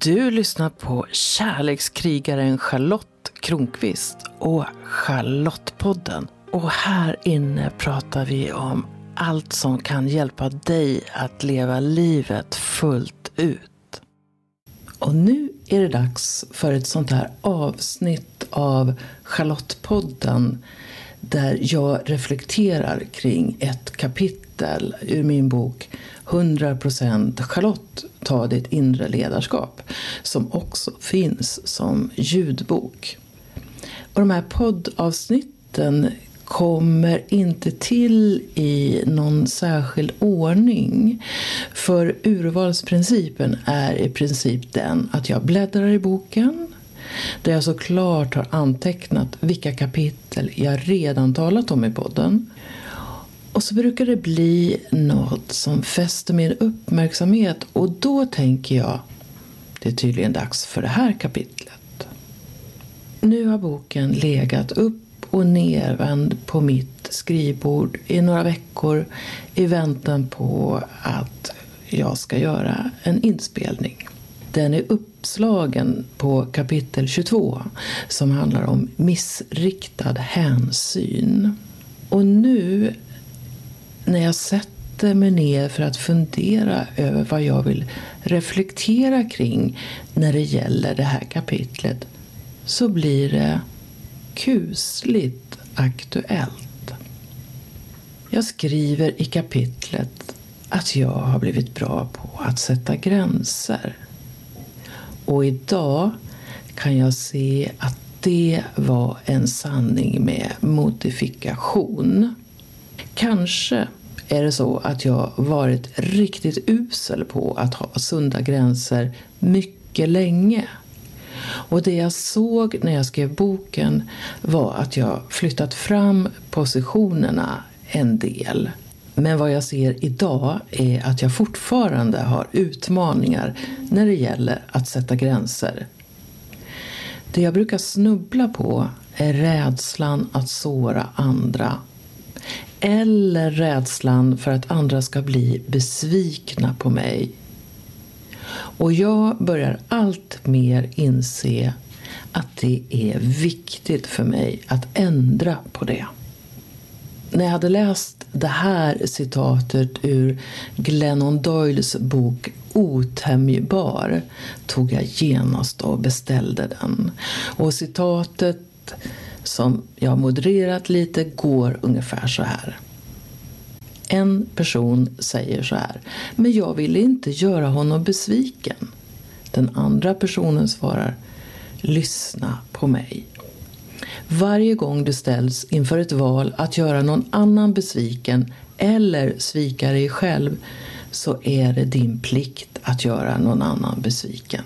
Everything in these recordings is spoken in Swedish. Du lyssnar på kärlekskrigaren Charlotte Kronqvist och Charlottepodden. Och här inne pratar vi om allt som kan hjälpa dig att leva livet fullt ut. Och nu är det dags för ett sånt här avsnitt av Charlottepodden där jag reflekterar kring ett kapitel ur min bok 100% Charlotte, ta ditt inre ledarskap, som också finns som ljudbok. Och de här poddavsnitten kommer inte till i någon särskild ordning, för urvalsprincipen är i princip den att jag bläddrar i boken där jag såklart har antecknat vilka kapitel jag redan talat om i podden. Och så brukar det bli något som fäster min uppmärksamhet, och då tänker jag, det är tydligen dags för det här kapitlet. Nu har boken legat upp och nervänd på mitt skrivbord i några veckor i väntan på att jag ska göra en inspelning. Den är uppslagen på kapitel 22 som handlar om missriktad hänsyn. Och nu när jag sätter mig ner för att fundera över vad jag vill reflektera kring när det gäller det här kapitlet, så blir det kusligt aktuellt. Jag skriver i kapitlet att jag har blivit bra på att sätta gränser. Och idag kan jag se att det var en sanning med modifikation. Kanske är det så att jag varit riktigt usel på att ha sunda gränser mycket länge. Och det jag såg när jag skrev boken var att jag flyttat fram positionerna en del. Men vad jag ser idag är att jag fortfarande har utmaningar när det gäller att sätta gränser. Det jag brukar snubbla på är rädslan att såra andra. Eller rädslan för att andra ska bli besvikna på mig. Och jag börjar allt mer inse att det är viktigt för mig att ändra på det. När jag hade läst det här citatet ur Glennon Doyles bok Otämjbar tog jag genast och beställde den. Och citatet som jag modererat lite går ungefär så här. En person säger så här: men jag ville inte göra honom besviken. Den andra personen svarar: lyssna på mig. Varje gång du ställs inför ett val att göra någon annan besviken eller svika dig själv, så är det din plikt att göra någon annan besviken.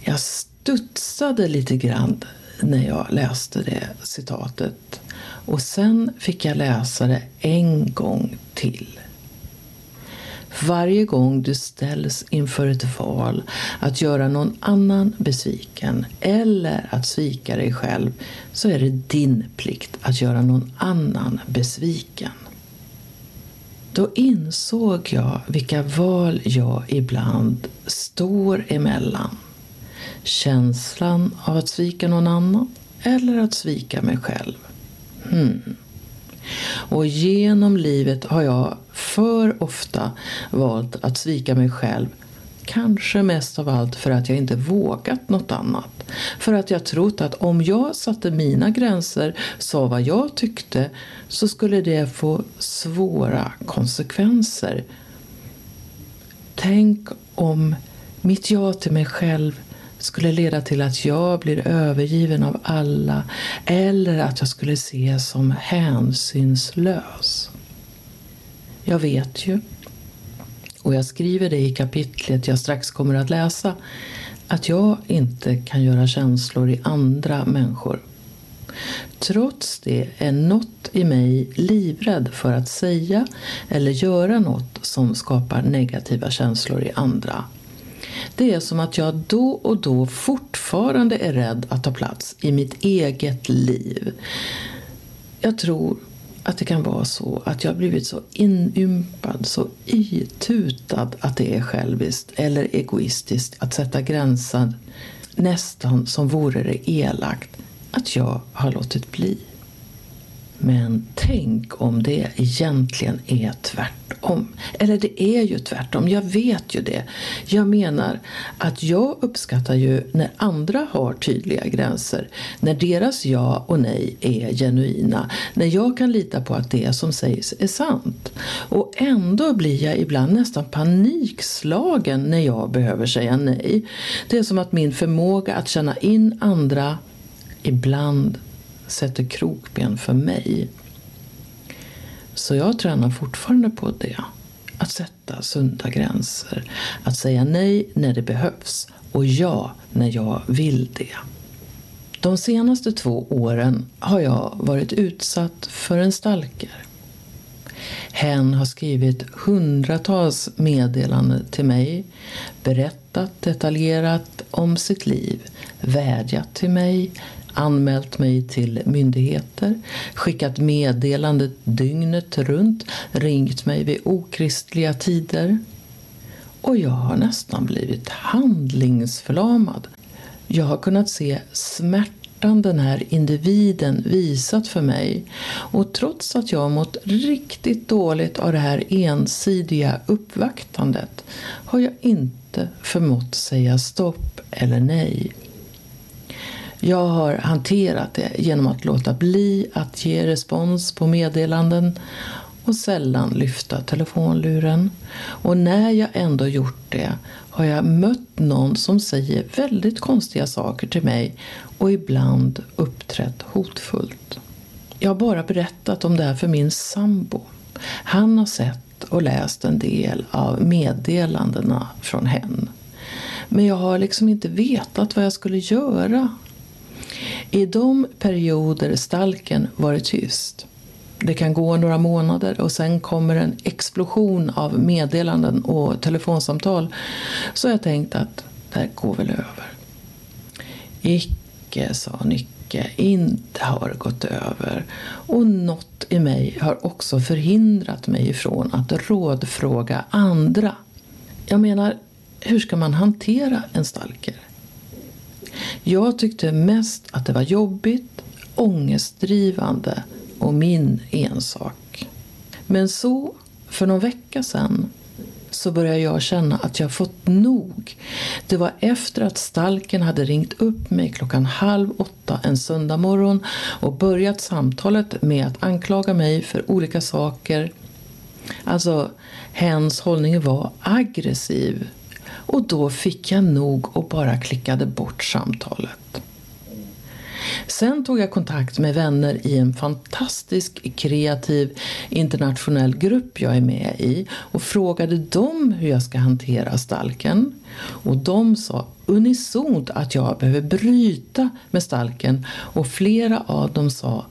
Jag studsade lite grann när jag läste det citatet, och sen fick jag läsa det en gång till. Varje gång du ställs inför ett val att göra någon annan besviken eller att svika dig själv, så är det din plikt att göra någon annan besviken. Då insåg jag vilka val jag ibland står emellan. Känslan av att svika någon annan eller att svika mig själv. Och genom livet har jag för ofta valt att svika mig själv. Kanske mest av allt för att jag inte vågat något annat. För att jag trott att om jag satte mina gränser, sa vad jag tyckte, så skulle det få svåra konsekvenser. Tänk om mitt ja till mig själv skulle leda till att jag blir övergiven av alla, eller att jag skulle ses som hänsynslös. Jag vet ju, och jag skriver det i kapitlet jag strax kommer att läsa, att jag inte kan göra känslor i andra människor. Trots det är något i mig livrädd för att säga eller göra något som skapar negativa känslor i andra. Det är som att jag då och då fortfarande är rädd att ta plats i mitt eget liv. Jag tror att det kan vara så att jag har blivit så inympad, så itutad att det är själviskt eller egoistiskt att sätta gränsen, nästan som vore det elakt, att jag har låtit bli. Men tänk om det egentligen är tvärtom. Eller det är ju tvärtom, jag vet ju det. Jag menar att jag uppskattar ju när andra har tydliga gränser. När deras ja och nej är genuina. När jag kan lita på att det som sägs är sant. Och ändå blir jag ibland nästan panikslagen när jag behöver säga nej. Det är som att min förmåga att känna in andra ibland sätter krokben för mig. Så jag tränar fortfarande på det. Att sätta sunda gränser. Att säga nej när det behövs. Och ja när jag vill det. De senaste 2 åren har jag varit utsatt för en stalker. Hen har skrivit hundratals meddelanden till mig. Berättat detaljerat om sitt liv. Vädjat till mig. Anmält mig till myndigheter, skickat meddelandet dygnet runt, ringt mig vid okristliga tider. Och jag har nästan blivit handlingsförlamad. Jag har kunnat se smärtan den här individen visat för mig. Och trots att jag mått riktigt dåligt av det här ensidiga uppvaktandet har jag inte förmått säga stopp eller nej. Jag har hanterat det genom att låta bli att ge respons på meddelanden och sällan lyfta telefonluren. Och när jag ändå gjort det har jag mött någon som säger väldigt konstiga saker till mig och ibland uppträtt hotfullt. Jag har bara berättat om det här för min sambo. Han har sett och läst en del av meddelandena från henne. Men jag har liksom inte vetat vad jag skulle göra. I de perioder stalken varit tyst. Det kan gå några månader och sen kommer en explosion av meddelanden och telefonsamtal. Så jag tänkte att det här går väl över. Icke, sa Nicke, inte har gått över. Och något i mig har också förhindrat mig från att rådfråga andra. Jag menar, hur ska man hantera en stalker? Jag tyckte mest att det var jobbigt, ångestdrivande och min ensak. Men så, för någon vecka sedan, så började jag känna att jag fått nog. Det var efter att stalken hade ringt upp mig 7:30 en söndag morgon och börjat samtalet med att anklaga mig för olika saker. Alltså, hens hållning var aggressiv. Och då fick jag nog och bara klickade bort samtalet. Sen tog jag kontakt med vänner i en fantastisk kreativ internationell grupp jag är med i. Och frågade dem hur jag ska hantera stalken. Och de sa unisont att jag behöver bryta med stalken. Och flera av dem sa,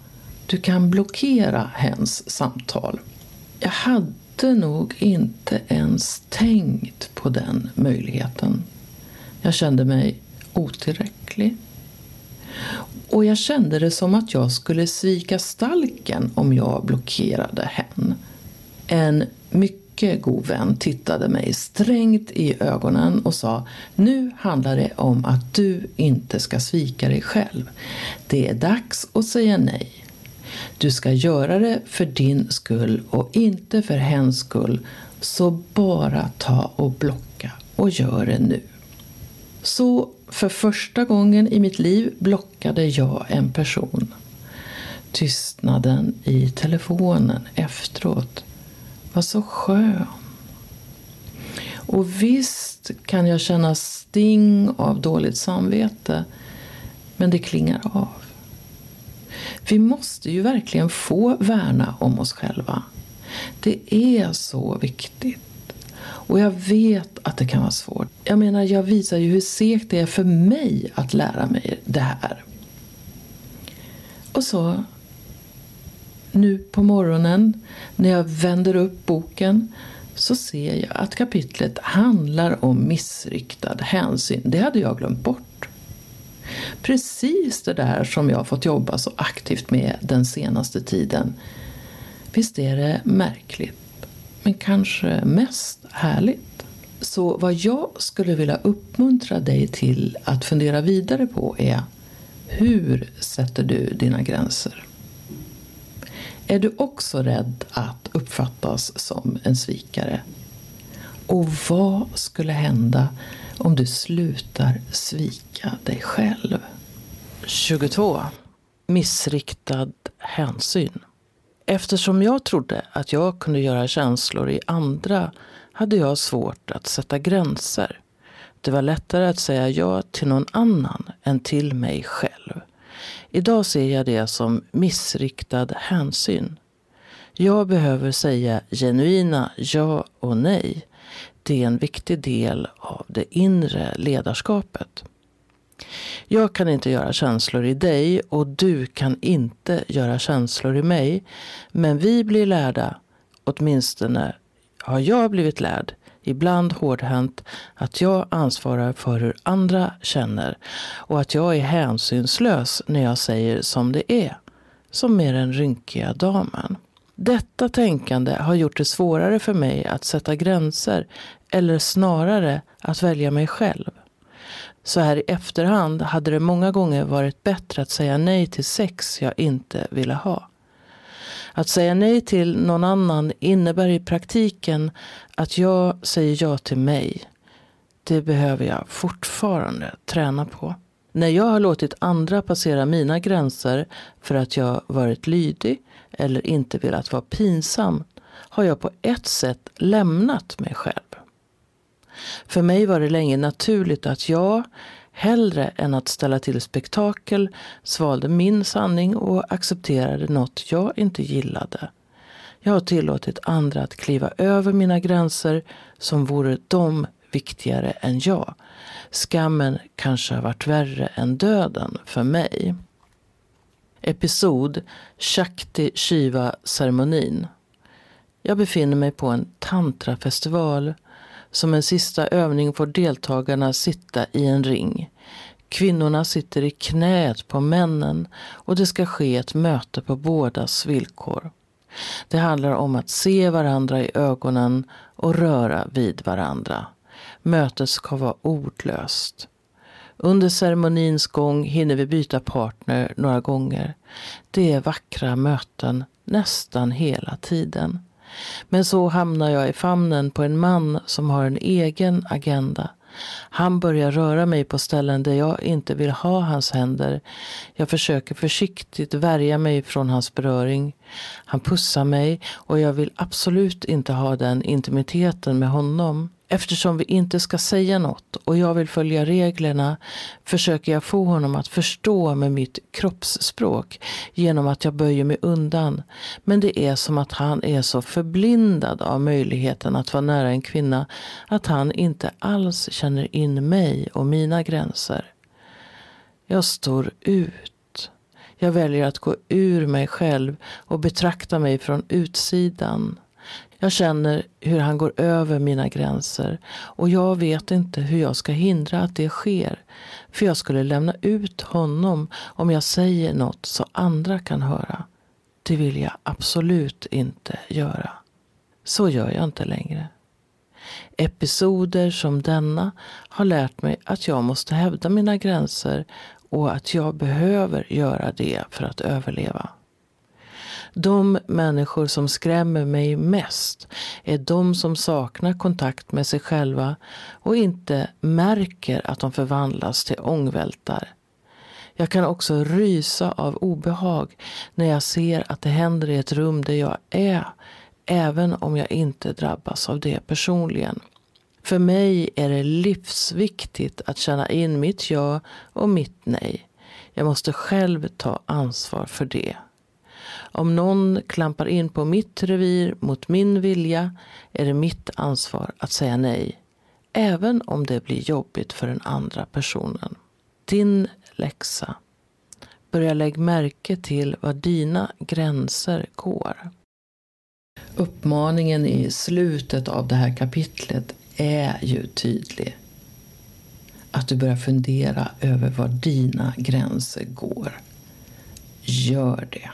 du kan blockera hens samtal. Jag hade nog inte ens tänkt på den möjligheten. Jag kände mig otillräcklig. Och jag kände det som att jag skulle svika stalken om jag blockerade henne. En mycket god vän tittade mig strängt i ögonen och sa, nu handlar det om att du inte ska svika dig själv. Det är dags att säga nej. Du ska göra det för din skull och inte för hens skull. Så bara ta och blocka och gör det nu. Så för första gången i mitt liv blockade jag en person. Tystnaden i telefonen efteråt var så skön. Och visst kan jag känna sting av dåligt samvete, men det klingar av. Vi måste ju verkligen få värna om oss själva. Det är så viktigt. Och jag vet att det kan vara svårt. Jag menar, jag visar ju hur segt det är för mig att lära mig det här. Och så, nu på morgonen, när jag vänder upp boken, så ser jag att kapitlet handlar om missriktad hänsyn. Det hade jag glömt bort. Precis det där som jag har fått jobba så aktivt med den senaste tiden. Visst är det märkligt, men kanske mest härligt. Så vad jag skulle vilja uppmuntra dig till att fundera vidare på är: hur sätter du dina gränser? Är du också rädd att uppfattas som en svikare? Och vad skulle hända om du slutar svika dig själv? 22. Missriktad hänsyn. Eftersom jag trodde att jag kunde göra känslor i andra hade jag svårt att sätta gränser. Det var lättare att säga ja till någon annan än till mig själv. Idag ser jag det som missriktad hänsyn. Jag behöver säga genuina ja och nej. Det är en viktig del av det inre ledarskapet. Jag kan inte göra känslor i dig och du kan inte göra känslor i mig. Men vi blir lärda, åtminstone har jag blivit lärd, ibland hårdhänt, att jag ansvarar för hur andra känner och att jag är hänsynslös när jag säger som det är, som med den rynkiga damen. Detta tänkande har gjort det svårare för mig att sätta gränser, eller snarare att välja mig själv. Så här i efterhand hade det många gånger varit bättre att säga nej till sex jag inte ville ha. Att säga nej till någon annan innebär i praktiken att jag säger ja till mig. Det behöver jag fortfarande träna på. När jag har låtit andra passera mina gränser för att jag varit lydig eller inte velat vara pinsam har jag på ett sätt lämnat mig själv. För mig var det länge naturligt att jag, hellre än att ställa till spektakel, svalde min sanning och accepterade något jag inte gillade. Jag har tillåtit andra att kliva över mina gränser som vore de viktigare än jag. Skammen kanske har varit värre än döden för mig. Episod Shakti Shiva-ceremonin. Jag befinner mig på en tantrafestival. Som en sista övning får deltagarna sitta i en ring. Kvinnorna sitter i knät på männen och det ska ske ett möte på bådas villkor. Det handlar om att se varandra i ögonen och röra vid varandra. Mötet ska vara ordlöst. Under ceremonins gång hinner vi byta partner några gånger. Det är vackra möten nästan hela tiden. Men så hamnar jag i famnen på en man som har en egen agenda. Han börjar röra mig på ställen där jag inte vill ha hans händer. Jag försöker försiktigt värja mig från hans beröring. Han pussar mig och jag vill absolut inte ha den intimiteten med honom. Eftersom vi inte ska säga något och jag vill följa reglerna försöker jag få honom att förstå med mitt kroppsspråk genom att jag böjer mig undan. Men det är som att han är så förblindad av möjligheten att vara nära en kvinna att han inte alls känner in mig och mina gränser. Jag står ut. Jag väljer att gå ur mig själv och betrakta mig från utsidan. Jag känner hur han går över mina gränser och jag vet inte hur jag ska hindra att det sker. För jag skulle lämna ut honom om jag säger något så andra kan höra. Det vill jag absolut inte göra. Så gör jag inte längre. Episoder som denna har lärt mig att jag måste hävda mina gränser och att jag behöver göra det för att överleva. De människor som skrämmer mig mest är de som saknar kontakt med sig själva och inte märker att de förvandlas till ångvältar. Jag kan också rysa av obehag när jag ser att det händer i ett rum där jag är, även om jag inte drabbas av det personligen. För mig är det livsviktigt att känna in mitt ja och mitt nej. Jag måste själv ta ansvar för det. Om någon klampar in på mitt revir mot min vilja är det mitt ansvar att säga nej, även om det blir jobbigt för den andra personen. Din läxa. Börja lägga märke till var dina gränser går. Uppmaningen i slutet av det här kapitlet är ju tydlig. Att du börjar fundera över var dina gränser går. Gör det.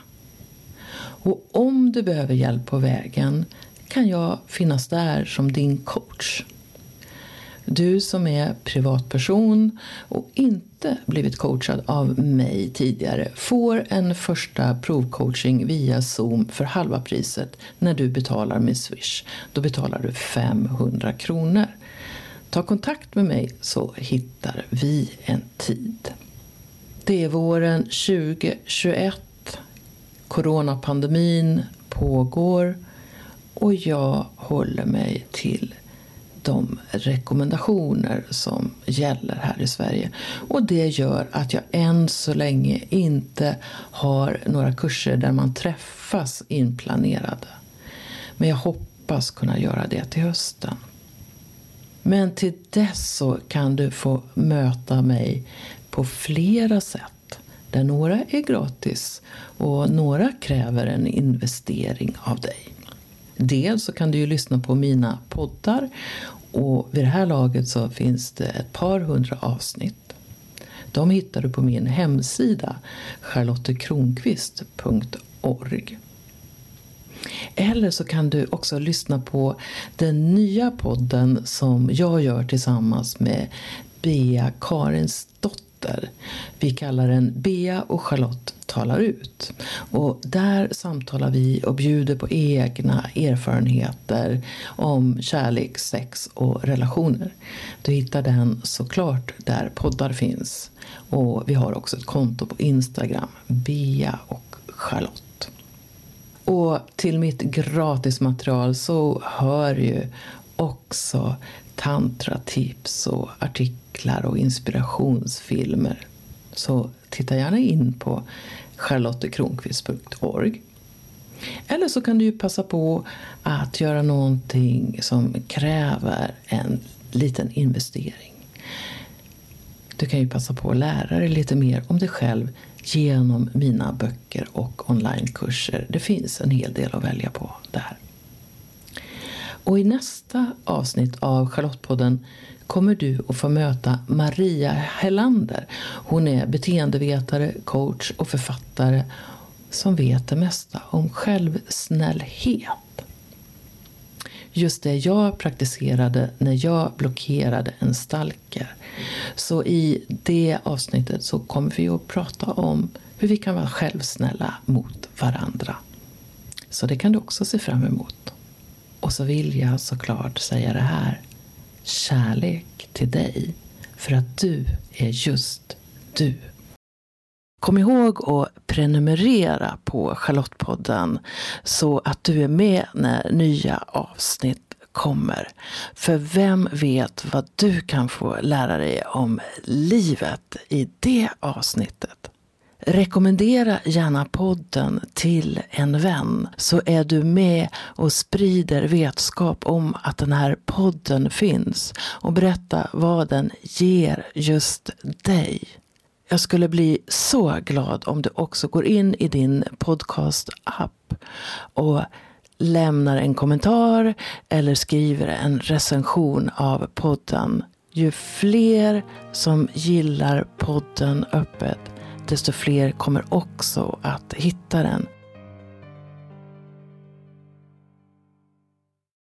Och om du behöver hjälp på vägen kan jag finnas där som din coach. Du som är privatperson och inte blivit coachad av mig tidigare får en första provcoaching via Zoom för halva priset när du betalar med Swish. Då betalar du 500 kronor. Ta kontakt med mig så hittar vi en tid. Det är våren 2021. Coronapandemin pågår och jag håller mig till de rekommendationer som gäller här i Sverige. Och det gör att jag än så länge inte har några kurser där man träffas inplanerade. Men jag hoppas kunna göra det till hösten. Men till dess så kan du få möta mig på flera sätt. Där några är gratis och några kräver en investering av dig. Dels så kan du ju lyssna på mina poddar och vid det här laget så finns det ett par hundra avsnitt. De hittar du på min hemsida charlottekronqvist.org. Eller så kan du också lyssna på den nya podden som jag gör tillsammans med Bea Karinsdotter. Vi kallar den Bea och Charlotte talar ut. Och där samtalar vi och bjuder på egna erfarenheter om kärlek, sex och relationer. Du hittar den såklart där poddar finns. Och vi har också ett konto på Instagram, Bea och Charlotte. Och till mitt gratismaterial så hör ju också tantratips och artiklar och inspirationsfilmer. Så titta gärna in på charlottekronqvist.org. Eller så kan du ju passa på att göra någonting som kräver en liten investering. Du kan ju passa på att lära dig lite mer om dig själv genom mina böcker och onlinekurser. Det finns en hel del att välja på där. Och i nästa avsnitt av Charlottepodden kommer du att få möta Maria Hellander. Hon är beteendevetare, coach och författare som vet det mesta om självsnällhet. Just det jag praktiserade när jag blockerade en stalker. Så i det avsnittet så kommer vi att prata om hur vi kan vara självsnälla mot varandra. Så det kan du också se fram emot. Och så vill jag såklart säga det här. Kärlek till dig. För att du är just du. Kom ihåg att prenumerera på Charlottepodden så att du är med när nya avsnitt kommer. För vem vet vad du kan få lära dig om livet i det avsnittet. Rekommendera gärna podden till en vän så är du med och sprider vetskap om att den här podden finns och berätta vad den ger just dig. Jag skulle bli så glad om du också går in i din podcast-app och lämnar en kommentar eller skriver en recension av podden. Ju fler som gillar podden öppet, desto fler kommer också att hitta den.